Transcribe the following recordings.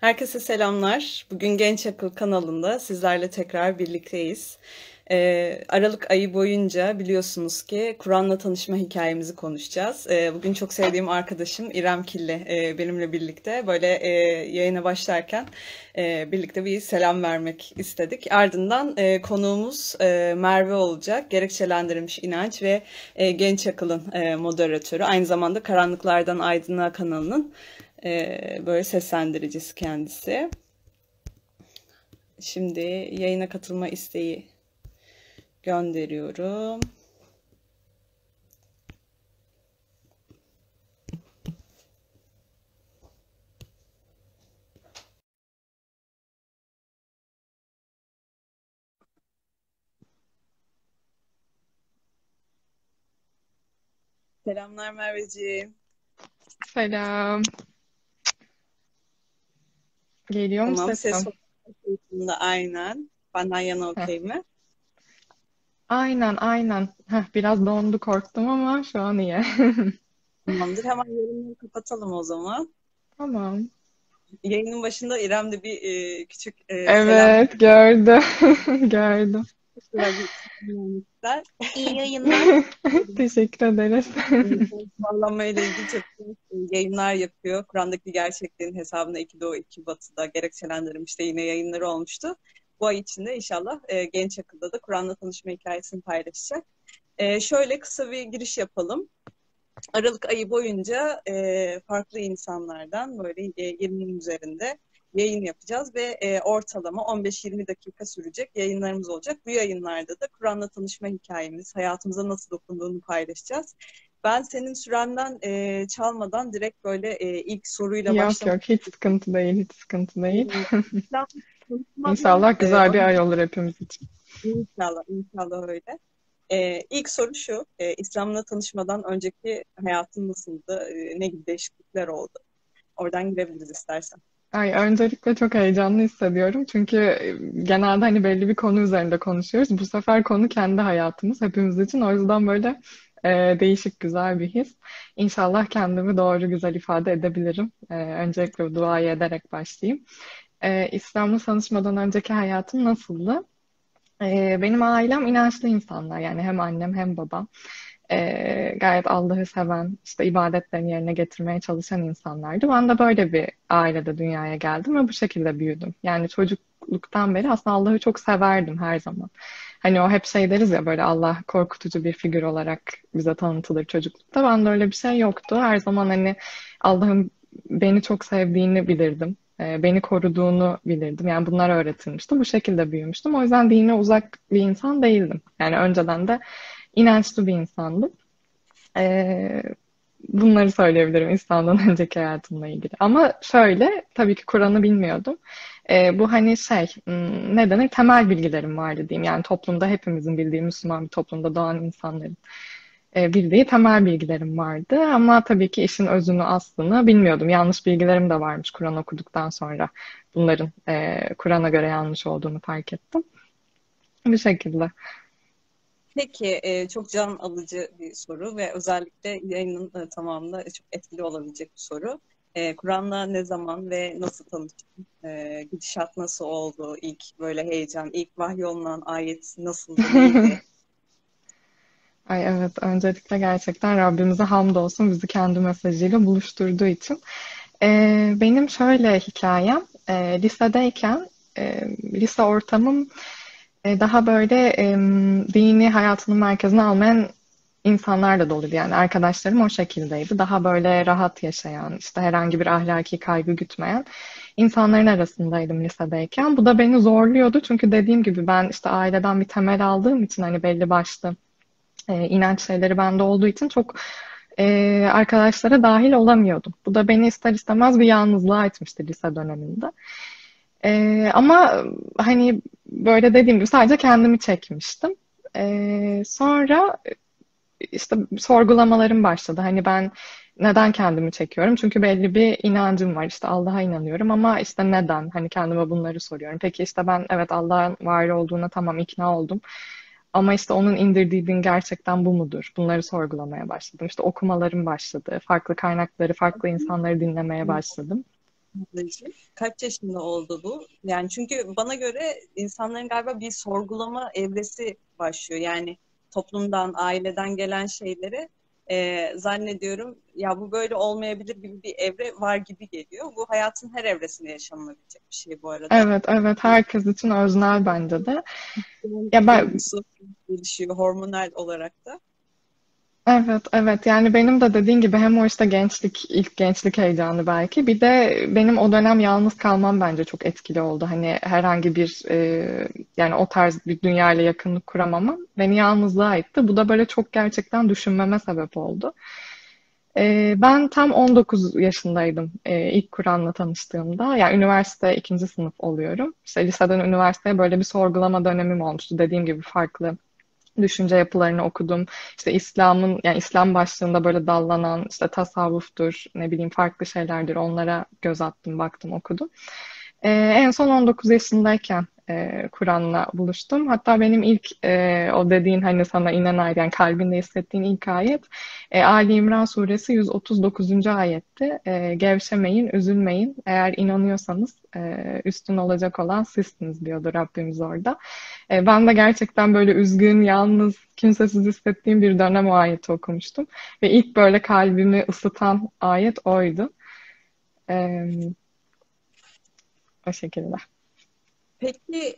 Herkese selamlar. Bugün Genç Akıl kanalında sizlerle tekrar birlikteyiz. Aralık ayı boyunca biliyorsunuz ki Kur'an'la tanışma hikayemizi konuşacağız. Bugün çok sevdiğim arkadaşım İrem Kille benimle birlikte böyle yayına başlarken birlikte bir selam vermek istedik. Ardından konuğumuz Merve olacak. Gerekçelendirilmiş inanç ve Genç Akıl'ın moderatörü. Aynı zamanda Karanlıklardan Aydınlığa kanalının böyle seslendiricisi kendisi. Şimdi yayına katılma isteği gönderiyorum. Selamlar Merveciğim. Selam. Geliyor mu tamam, sesim? Aynen. Benden yana okey mi? Aynen. Biraz dondu, korktum ama şu an iyi. Tamamdır. Hemen yayını kapatalım o zaman. Tamam. Yayının başında İrem de bir küçük evet, selam. Gördüm. İyi yayınlar. Teşekkür ederiz. Bağlanmayla ilgili yayınlar yapıyor. Kur'an'daki gerçekliğin hesabına iki doğu iki batıda gerekçelendirilmiş de yine yayınları olmuştu. Bu ay içinde inşallah Genç Akıl'da da Kur'an'la tanışma hikayesini paylaşacak. Şöyle kısa bir giriş yapalım. Aralık ayı boyunca farklı insanlardan böyle 20'nin üzerinde yayın yapacağız ve ortalama 15-20 dakika sürecek yayınlarımız olacak. Bu yayınlarda da Kur'an'la tanışma hikayemiz, hayatımıza nasıl dokunduğunu paylaşacağız. Ben senin sürenden çalmadan direkt böyle ilk soruyla başlayalım. Yok, hiç sıkıntı değil. İnşallah güzel bir ay olur hepimiz için. İnşallah öyle. İlk soru şu, İslam'la tanışmadan önceki hayatın nasıldı, ne gibi değişiklikler oldu? Oradan girebiliriz istersen. Ay, öncelikle çok heyecanlı hissediyorum çünkü genelde hani belli bir konu üzerinde konuşuyoruz. Bu sefer konu kendi hayatımız hepimiz için, o yüzden böyle değişik güzel bir his. İnşallah kendimi doğru güzel ifade edebilirim. Öncelikle dua ederek başlayayım. İslam'la tanışmadan önceki hayatım nasıldı? Benim ailem inançlı insanlar, yani hem annem hem babam. Gayet Allah'ı seven, işte ibadetlerini yerine getirmeye çalışan insanlardı. Ben de böyle bir ailede dünyaya geldim ve bu şekilde büyüdüm. Yani çocukluktan beri aslında Allah'ı çok severdim her zaman. Hani o hep şey deriz ya, böyle Allah korkutucu bir figür olarak bize tanıtılır çocuklukta. Ben de öyle bir şey yoktu. Her zaman hani Allah'ın beni çok sevdiğini bilirdim. Beni koruduğunu bilirdim. Yani bunlar öğretilmişti. Bu şekilde büyümüştüm. O yüzden dine uzak bir insan değildim. Yani önceden de inançlı bir insandım. Bunları söyleyebilirim İslam'dan önceki hayatımla ilgili. Ama şöyle, tabii ki Kur'an'ı bilmiyordum. Bu hani ne denir? Temel bilgilerim vardı diyeyim. Yani toplumda hepimizin bildiği, Müslüman bir toplumda doğan insanların bildiği temel bilgilerim vardı. Ama tabii ki işin özünü, aslını bilmiyordum. Yanlış bilgilerim de varmış Kur'an okuduktan sonra. Bunların Kur'an'a göre yanlış olduğunu fark ettim. Bu şekilde. Peki, çok can alıcı bir soru ve özellikle yayının tamamında çok etkili olabilecek bir soru. Kur'an'la ne zaman ve nasıl tanıştın? Gidişat nasıl oldu? İlk böyle heyecan, ilk vahyolunan ayet nasıldı? Ay evet, öncelikle gerçekten Rabbimize hamdolsun bizi kendi mesajıyla buluşturduğu için. Benim şöyle hikayem, lisedeyken lise ortamım daha böyle dini hayatının merkezine almayan insanlarla doluydu. Yani arkadaşlarım o şekildeydi. Daha böyle rahat yaşayan, işte herhangi bir ahlaki kaygı gütmeyen insanların arasındaydım lisedeyken. Bu da beni zorluyordu çünkü dediğim gibi ben işte aileden bir temel aldığım için hani belli başlı inanç şeyleri bende olduğu için çok arkadaşlara dahil olamıyordum. Bu da beni ister istemez bir yalnızlığa itmişti lise döneminde. Ama hani böyle dediğim gibi sadece kendimi çekmiştim. Sonra işte sorgulamalarım başladı. Hani ben neden kendimi çekiyorum? Çünkü belli bir inancım var. İşte Allah'a inanıyorum ama işte neden? Hani kendime bunları soruyorum. Peki işte ben evet Allah'ın var olduğuna tamam ikna oldum. Ama işte onun indirdiği din gerçekten bu mudur? Bunları sorgulamaya başladım. İşte okumalarım başladı. Farklı kaynakları, farklı insanları dinlemeye başladım. Kaç yaşında oldu bu? Yani çünkü bana göre insanların galiba bir sorgulama evresi başlıyor. Yani toplumdan, aileden gelen şeyleri zannediyorum ya bu böyle olmayabilir gibi bir evre var gibi geliyor. Bu hayatın her evresinde yaşanılabilecek bir şey bu arada. Evet, evet. Herkes için öznel bence de. Ya ben... gelişiyor hormonal olarak da. Evet, evet. Yani benim de dediğin gibi hem o işte gençlik, ilk gençlik heyecanı belki. Bir de benim o dönem yalnız kalmam bence çok etkili oldu. Hani herhangi bir, yani o tarz bir dünyayla yakınlık kuramamam beni yalnızlığa itti. Bu da böyle çok gerçekten düşünmeme sebep oldu. Ben tam 19 yaşındaydım ilk Kuran'la tanıştığımda. Yani üniversite 2. sınıf oluyorum. İşte liseden üniversiteye böyle bir sorgulama dönemim olmuştu. Dediğim gibi farklı düşünce yapılarını okudum. İşte İslam'ın, yani İslam başlığında böyle dallanan işte tasavvuftur, ne bileyim farklı şeylerdir, onlara göz attım, baktım, okudum. En son 19 yaşındayken Kur'an'la buluştum. Hatta benim ilk o dediğin hani sana inen ayet, yani kalbinde hissettiğin ilk ayet Ali İmran suresi 139. ayetti. Gevşemeyin, üzülmeyin. Eğer inanıyorsanız üstün olacak olan sizsiniz diyordu Rabbimiz orada. Ben de gerçekten böyle üzgün, yalnız, kimsesiz hissettiğim bir dönem o ayeti okumuştum. Ve ilk böyle kalbimi ısıtan ayet oydu. O şekilde. Peki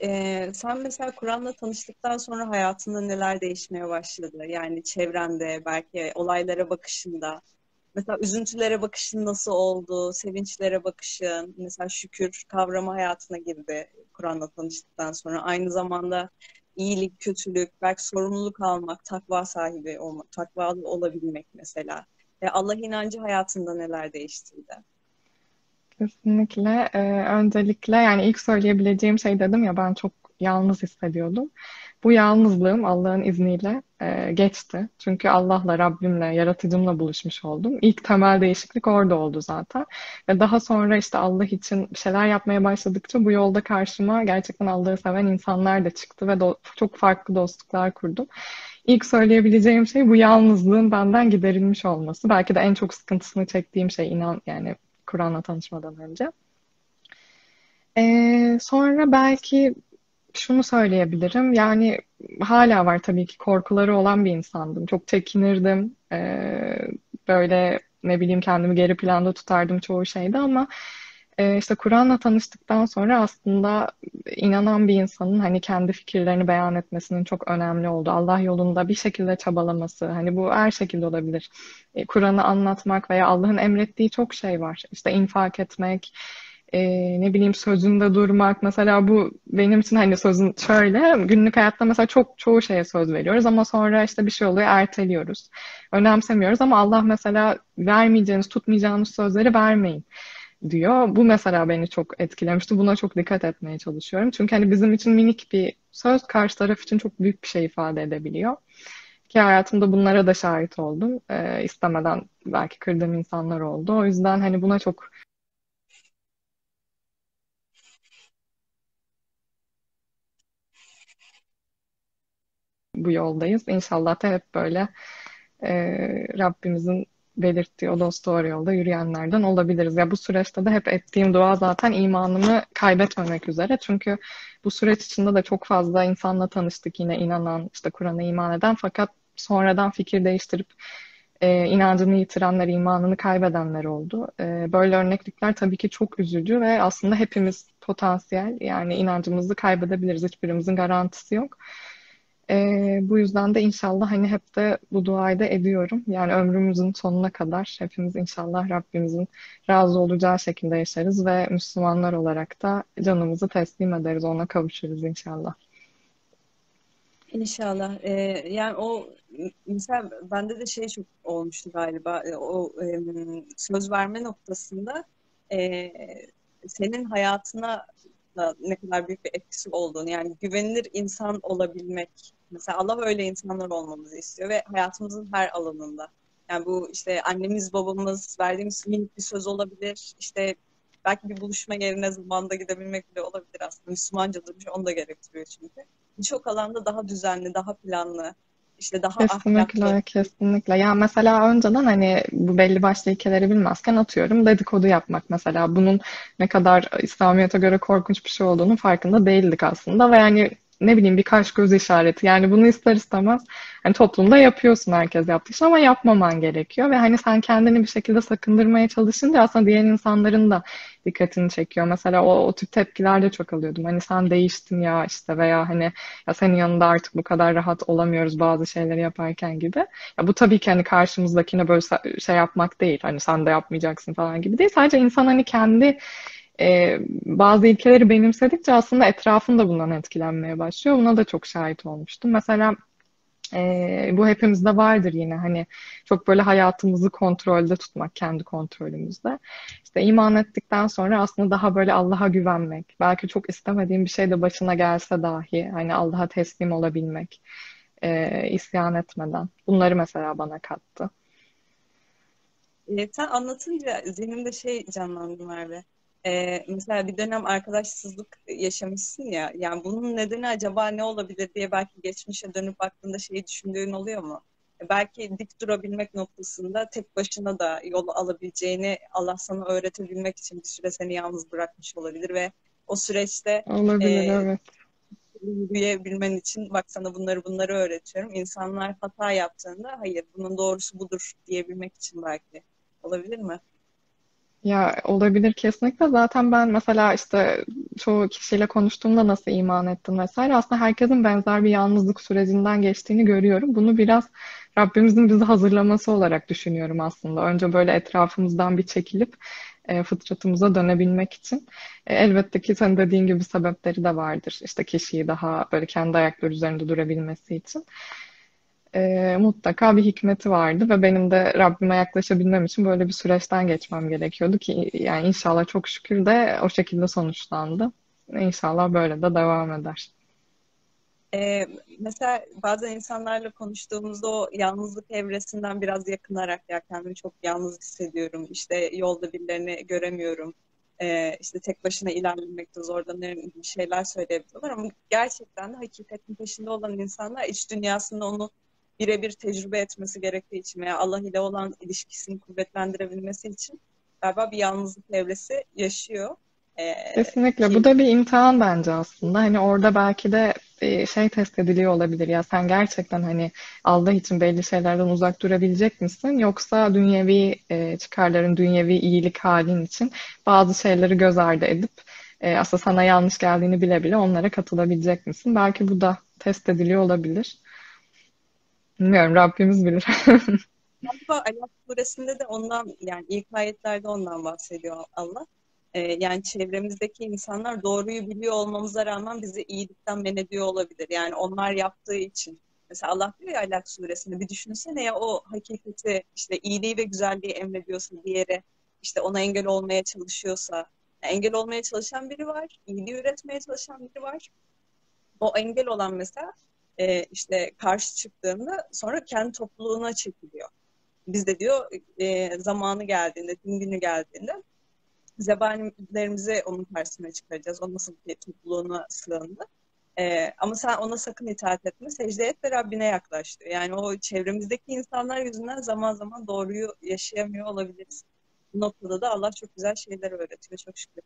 sen mesela Kur'an'la tanıştıktan sonra hayatında neler değişmeye başladı? Yani çevrende, belki olaylara bakışında. Mesela üzüntülere bakışın nasıl oldu? Sevinçlere bakışın, mesela şükür kavramı hayatına girdi Kur'an'la tanıştıktan sonra. Aynı zamanda iyilik, kötülük, belki sorumluluk almak, takva sahibi olmak, takvalı olabilmek mesela. Allah inancı hayatında neler değiştirdi? Kesinlikle. Öncelikle yani ilk söyleyebileceğim şey dedim ya, ben çok yalnız hissediyordum. Bu yalnızlığım Allah'ın izniyle geçti. Çünkü Allah'la, Rabbimle, Yaratıcımla buluşmuş oldum. İlk temel değişiklik orada oldu zaten. Ve daha sonra işte Allah için bir şeyler yapmaya başladıkça bu yolda karşıma gerçekten Allah'ı seven insanlar da çıktı ve çok farklı dostluklar kurdum. İlk söyleyebileceğim şey bu yalnızlığın benden giderilmiş olması. Belki de en çok sıkıntısını çektiğim şey, inan yani Kur'an'la tanışmadan önce. Sonra belki şunu söyleyebilirim. Yani hala var tabii ki, korkuları olan bir insandım. Çok çekinirdim. Böyle ne bileyim, kendimi geri planda tutardım çoğu şeyde ama işte Kur'an'la tanıştıktan sonra aslında inanan bir insanın hani kendi fikirlerini beyan etmesinin çok önemli olduğu, Allah yolunda bir şekilde çabalaması, hani bu her şekilde olabilir. Kur'an'ı anlatmak veya Allah'ın emrettiği çok şey var. İşte infak etmek, ne bileyim sözünde durmak. Mesela bu benim için hani sözün şöyle, günlük hayatta mesela çoğu şeye söz veriyoruz ama sonra işte bir şey oluyor, erteliyoruz. Önemsemiyoruz ama Allah mesela vermeyeceğiniz, tutmayacağınız sözleri vermeyin diyor. Bu mesela beni çok etkilemişti. Buna çok dikkat etmeye çalışıyorum. Çünkü hani bizim için minik bir söz karşı taraf için çok büyük bir şey ifade edebiliyor. Ki hayatımda bunlara da şahit oldum. İstemeden belki kırdığım insanlar oldu. O yüzden hani buna çok bu yoldayız. İnşallah da hep böyle Rabbimizin belirttiği o doğru yolda yürüyenlerden olabiliriz. Ya bu süreçte de hep ettiğim dua zaten imanımı kaybetmemek üzere. Çünkü bu süreç içinde de çok fazla insanla tanıştık, yine inanan, işte Kur'an'a iman eden, fakat sonradan fikir değiştirip inancını yitirenler, imanını kaybedenler oldu. Böyle örneklikler tabii ki çok üzücü ve aslında hepimiz potansiyel, yani inancımızı kaybedebiliriz. Hiçbirimizin garantisi yok. Bu yüzden de inşallah hani hep de bu duayı da ediyorum. Yani ömrümüzün sonuna kadar hepimiz inşallah Rabbimizin razı olacağı şekilde yaşarız ve Müslümanlar olarak da canımızı teslim ederiz, ona kavuşuruz inşallah. İnşallah. Yani o mesela bende de şey çok olmuştu galiba, o söz verme noktasında senin hayatına da ne kadar büyük bir etkisi olduğunu, yani güvenilir insan olabilmek. Mesela Allah öyle insanlar olmamızı istiyor ve hayatımızın her alanında. Yani bu işte annemiz, babamız, verdiğimiz minik bir söz olabilir. İşte belki bir buluşma yerine zamanda gidebilmek bile olabilir aslında. Müslümanca durmuş, onu da gerektiriyor çünkü. Birçok alanda daha düzenli, daha planlı, işte daha kesinlikle, ahlaklı. Kesinlikle. Ya mesela önceden hani bu belli başlı ilkeleri bilmezken atıyorum dedikodu yapmak mesela. Bunun ne kadar İslamiyet'e göre korkunç bir şey olduğunu farkında değildik aslında ve yani ne bileyim bir kaş göz işareti. Yani bunu ister istemez hani toplumda yapıyorsun, herkes yaptığı şey, ama yapmaman gerekiyor. Ve hani sen kendini bir şekilde sakındırmaya çalışınca aslında diğer insanların da dikkatini çekiyor. Mesela o tip tepkiler de çok alıyordum. Hani sen değiştin ya işte, veya hani ya senin yanında artık bu kadar rahat olamıyoruz bazı şeyleri yaparken gibi. Ya bu tabii ki hani karşımızdakine böyle şey yapmak değil. Hani sen de yapmayacaksın falan gibi değil. Sadece insan hani kendi bazı ilkeleri benimsedikçe aslında etrafında bundan etkilenmeye başlıyor. Buna da çok şahit olmuştum. Mesela bu hepimizde vardır yine, hani çok böyle hayatımızı kontrolde tutmak, kendi kontrolümüzde. İşte iman ettikten sonra aslında daha böyle Allah'a güvenmek, belki çok istemediğim bir şey de başına gelse dahi hani Allah'a teslim olabilmek, isyan etmeden, bunları mesela bana kattı. Sen anlatınca zihnimde şey canlandı Merve. Mesela bir dönem arkadaşsızlık yaşamışsın ya, yani bunun nedeni acaba ne olabilir diye belki geçmişe dönüp baktığında şeyi düşündüğün oluyor mu? Belki dik durabilmek noktasında tek başına da yolu alabileceğini Allah sana öğretebilmek için bir süre seni yalnız bırakmış olabilir ve o süreçte olabilir, evet, büyüyebilmen için bak sana bunları öğretiyorum. İnsanlar hata yaptığında hayır bunun doğrusu budur diyebilmek için belki, olabilir mi? Ya olabilir kesinlikle. Zaten ben mesela işte çoğu kişiyle konuştuğumda nasıl iman ettim vesaire, aslında herkesin benzer bir yalnızlık sürecinden geçtiğini görüyorum. Bunu biraz Rabbimizin bizi hazırlaması olarak düşünüyorum aslında. Önce böyle etrafımızdan bir çekilip fıtratımıza dönebilmek için. Elbette ki senin dediğin gibi sebepleri de vardır. İşte kişiyi daha böyle kendi ayakları üzerinde durabilmesi için. Mutlaka bir hikmeti vardı ve benim de Rabbime yaklaşabilmem için böyle bir süreçten geçmem gerekiyordu ki yani inşallah çok şükür de o şekilde sonuçlandı. İnşallah böyle de devam eder. Mesela bazen insanlarla konuştuğumuzda o yalnızlık evresinden biraz yakınarak, ya kendimi çok yalnız hissediyorum, işte yolda birilerini göremiyorum, işte tek başına ilerlemekte zorlanıyorum bir şeyler söyleyebiliyorlar ama gerçekten de hakikatin peşinde olan insanlar iç dünyasında onu birebir tecrübe etmesi gerektiği için veya Allah ile olan ilişkisini kuvvetlendirebilmesi için galiba bir yalnızlık evresi yaşıyor. Kesinlikle. Bu da bir imtihan bence aslında. Hani orada belki de şey test ediliyor olabilir. Ya sen gerçekten hani Allah için belli şeylerden uzak durabilecek misin? Yoksa dünyevi çıkarların, dünyevi iyilik halin için bazı şeyleri göz ardı edip aslında sana yanlış geldiğini bile bile onlara katılabilecek misin? Belki bu da test ediliyor olabilir. Bilmiyorum, Rabbimiz bilir. Alak suresinde de ondan, yani ilk ayetlerde ondan bahsediyor Allah. Yani çevremizdeki insanlar doğruyu biliyor olmamıza rağmen bizi iyilikten men ediyor olabilir. Yani onlar yaptığı için. Mesela Allah diyor ya Alak suresinde, bir düşünsene ya o hakikati, işte iyiliği ve güzelliği emrediyorsa bir yere, işte ona engel olmaya çalışıyorsa. Yani engel olmaya çalışan biri var, iyiliği üretmeye çalışan biri var. O engel olan mesela işte karşı çıktığında sonra kendi topluluğuna çekiliyor. Biz de diyor zamanı geldiğinde, din günü geldiğinde zebanilerimizi onun karşısına çıkaracağız. O nasıl bir topluluğuna sığındı. Ama sen ona sakın itaat etme. Secde et ve Rabbine yaklaş diyor. Yani o çevremizdeki insanlar yüzünden zaman zaman doğruyu yaşayamıyor olabiliriz. Bu noktada da Allah çok güzel şeyler öğretiyor. Çok şükür.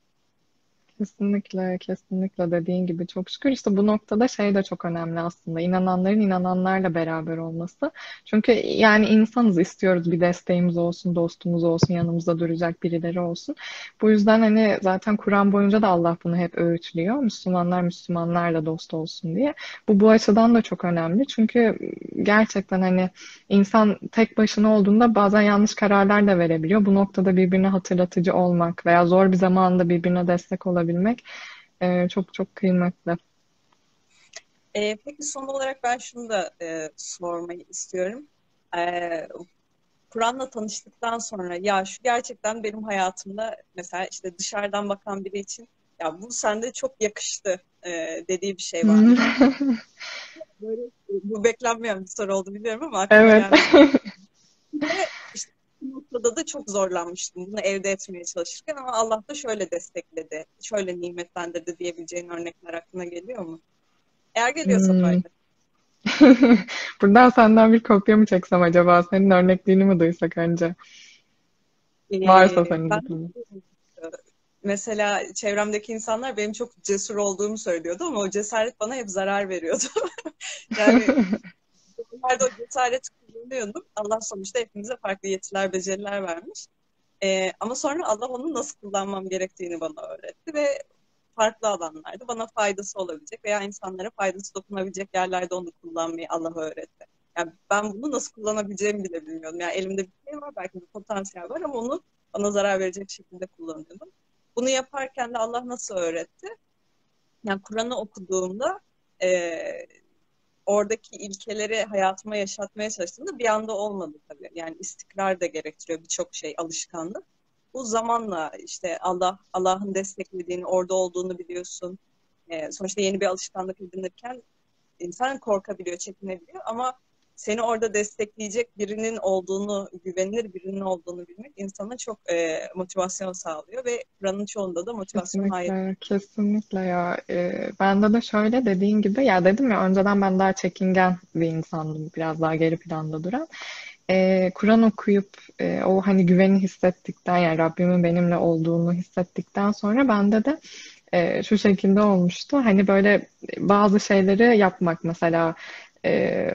Kesinlikle, kesinlikle dediğin gibi çok şükür. İşte bu noktada şey de çok önemli aslında. İnananların inananlarla beraber olması. Çünkü yani insanız, istiyoruz bir desteğimiz olsun, dostumuz olsun, yanımızda duracak birileri olsun. Bu yüzden hani zaten Kur'an boyunca da Allah bunu hep öğütlüyor. Müslümanlar Müslümanlarla dost olsun diye. Bu açıdan da çok önemli. Çünkü gerçekten hani insan tek başına olduğunda bazen yanlış kararlar da verebiliyor. Bu noktada birbirine hatırlatıcı olmak veya zor bir zamanda birbirine destek olabilir bilmek çok çok kıymetli. Peki son olarak ben şunu da sormayı istiyorum. Kur'an'la tanıştıktan sonra ya şu gerçekten benim hayatımda, mesela işte dışarıdan bakan biri için ya bu sende çok yakıştı dediği bir şey var mı? Böyle, bu beklenmeyen bir soru oldu biliyorum ama. Evet. İşte noktada da çok zorlanmıştım bunu elde etmeye çalışırken ama Allah da şöyle destekledi, şöyle nimetlendirdi diyebileceğin örnekler aklına geliyor mu? Eğer geliyorsa paylaş. Buradan senden bir kopya mı çeksem acaba? Senin örnekliğini mi duysak önce? Varsa senin de. Mesela çevremdeki insanlar benim çok cesur olduğumu söylüyordu ama o cesaret bana hep zarar veriyordu. Yani bunlarda o cesaret kullanıyordum. Allah sonuçta hepimize farklı yetiler, beceriler vermiş. Ama sonra Allah onu nasıl kullanmam gerektiğini bana öğretti ve farklı alanlarda bana faydası olabilecek veya insanlara faydası dokunabilecek yerlerde onu kullanmayı Allah öğretti. Yani ben bunu nasıl kullanabileceğimi bile bilmiyordum. Yani elimde bir şey var, belki bir potansiyel var ama onu bana zarar verecek şekilde kullanıyordum. Bunu yaparken de Allah nasıl öğretti? Yani Kur'an'ı okuduğumda oradaki ilkeleri hayatıma yaşatmaya çalıştığımda bir anda olmadı tabii. Yani istikrar da gerektiriyor birçok şey, alışkanlık. Bu zamanla işte Allah'ın desteklediğini, orada olduğunu biliyorsun. Sonuçta yeni bir alışkanlık edinirken insan korkabiliyor, çekinebiliyor ama seni orada destekleyecek birinin olduğunu, güvenilir birinin olduğunu bilmek insana çok motivasyon sağlıyor ve buranın çoğunda da motivasyon hayır. Kesinlikle ya. Bende de şöyle dediğin gibi, ya dedim ya önceden ben daha çekingen bir insandım. Biraz daha geri planda duran. Kur'an okuyup o hani güveni hissettikten, yani Rabbimin benimle olduğunu hissettikten sonra bende de şu şekilde olmuştu. Hani böyle bazı şeyleri yapmak mesela.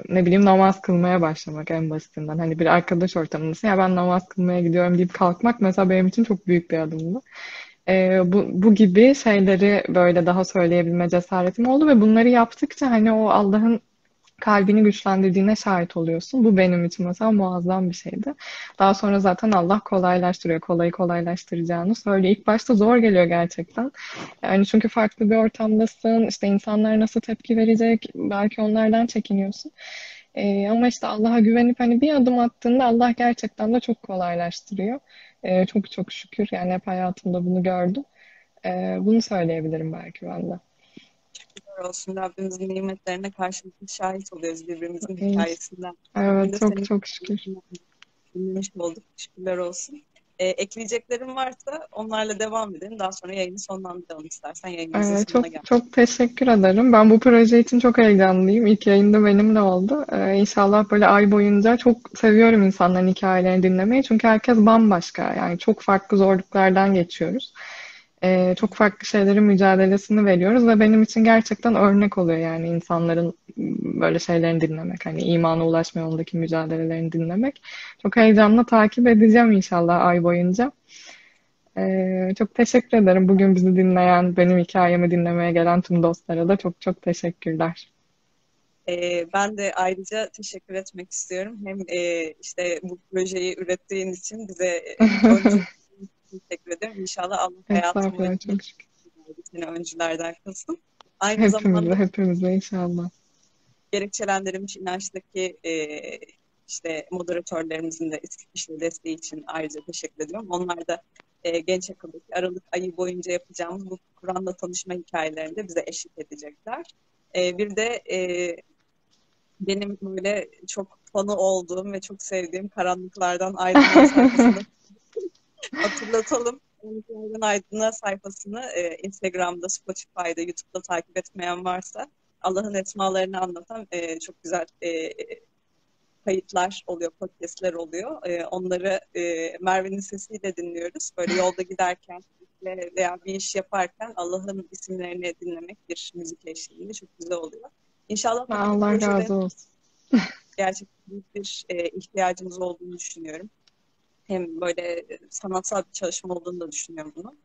Ne bileyim, namaz kılmaya başlamak en basitinden. Hani bir arkadaş ortamındasın, ya ben namaz kılmaya gidiyorum deyip kalkmak mesela benim için çok büyük bir adımdı. Bu gibi şeyleri böyle daha söyleyebilme cesaretim oldu ve bunları yaptıkça hani o Allah'ın kalbini güçlendirdiğine şahit oluyorsun. Bu benim için mesela muazzam bir şeydi. Daha sonra zaten Allah kolaylaştırıyor. Kolayı kolaylaştıracağını söylüyor. İlk başta zor geliyor gerçekten. Yani çünkü farklı bir ortamdasın. İşte insanlar nasıl tepki verecek? Belki onlardan çekiniyorsun. Ama işte Allah'a güvenip hani bir adım attığında Allah gerçekten de çok kolaylaştırıyor. Çok çok şükür. Yani hep hayatımda bunu gördüm. Bunu söyleyebilirim belki ben de. Olsun. Rabbimizin nimetlerine karşılıklı şahit oluyoruz birbirimizin hikayesinden. Evet, çok şükür. Dinlemiş olduk. Şükürler olsun. Ekleyeceklerim varsa onlarla devam edelim. Daha sonra yayını sonlandıralım istersen. Çok teşekkür ederim. Ben bu proje için çok heyecanlıyım. İlk yayında benimle oldu. İnşallah böyle ay boyunca, çok seviyorum insanların hikayelerini dinlemeyi. Çünkü herkes bambaşka. Yani çok farklı zorluklardan geçiyoruz. Çok farklı şeylerin mücadelesini veriyoruz ve benim için gerçekten örnek oluyor yani insanların böyle şeylerini dinlemek, hani imana ulaşma yolundaki mücadelelerini dinlemek. Çok heyecanla takip edeceğim inşallah ay boyunca. Çok teşekkür ederim bugün bizi dinleyen, benim hikayemi dinlemeye gelen tüm dostlara da çok çok teşekkürler. Ben de ayrıca teşekkür etmek istiyorum. Hem işte bu projeyi ürettiğin için bize teşekkür ederim. İnşallah Allah hayatımı seni öncülerden kılsın. Aynı zamanda hepimize inşallah. Gerekçelendirilmiş inançtaki işte moderatörlerimizin de desteği için ayrıca teşekkür ediyorum. Onlar da Genç Akıl'daki Aralık ayı boyunca yapacağımız bu Kur'an'la tanışma hikayelerinde bize eşlik edecekler. Bir de benim böyle çok fanı olduğum ve çok sevdiğim Karanlıklardan Aydınlığa sayfasını hatırlatalım. Karanlıklardan Aydınlığa sayfasını Instagram'da, Spotify'da, YouTube'da takip etmeyen varsa Allah'ın esmalarını anlatan çok güzel kayıtlar oluyor, podcastler oluyor. Onları Merve'nin sesiyle dinliyoruz. Böyle yolda giderken veya bir iş yaparken Allah'ın isimlerini dinlemek bir müzik eşliğinde çok güzel oluyor. İnşallah Allah razı olsun. Gerçekten büyük bir ihtiyacımız olduğunu düşünüyorum. Hem böyle sanatsal bir çalışma olduğunu da düşünüyorum bunu.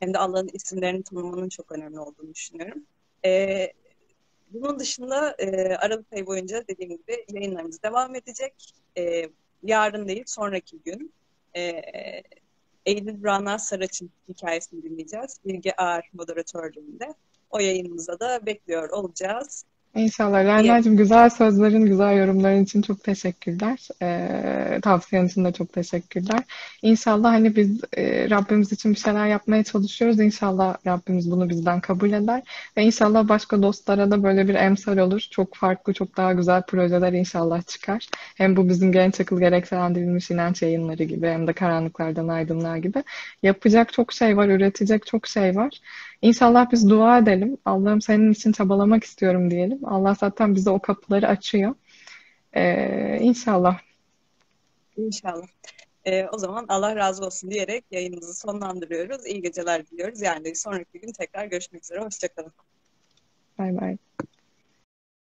Hem de Allah'ın isimlerini tanımanın çok önemli olduğunu düşünüyorum. Bunun dışında Aralık ayı boyunca dediğim gibi yayınlarımız devam edecek. Yarın değil, sonraki gün Eylül Rana Saraç'ın hikayesini dinleyeceğiz. Bilge Ağar moderatörlüğünde. O yayınımıza da bekliyor olacağız. İnşallah. Rana'cığım, güzel sözlerin, güzel yorumların için çok teşekkürler. Tavsiyen için de çok teşekkürler. İnşallah hani biz Rabbimiz için bir şeyler yapmaya çalışıyoruz. İnşallah Rabbimiz bunu bizden kabul eder. Ve inşallah başka dostlara da böyle bir emsal olur. Çok farklı, çok daha güzel projeler inşallah çıkar. Hem bu bizim Genç Akıl Gerekçelendirilmiş inanç yayınları gibi hem de Karanlıklardan Aydınlığa gibi. Yapacak çok şey var, üretecek çok şey var. İnşallah biz dua edelim. Allah'ım senin için çabalamak istiyorum diyelim. Allah zaten bize o kapıları açıyor. İnşallah. İnşallah. O zaman Allah razı olsun diyerek yayınımızı sonlandırıyoruz. İyi geceler diliyoruz. Yani sonraki gün tekrar görüşmek üzere. Hoşça kalın. Bay bay.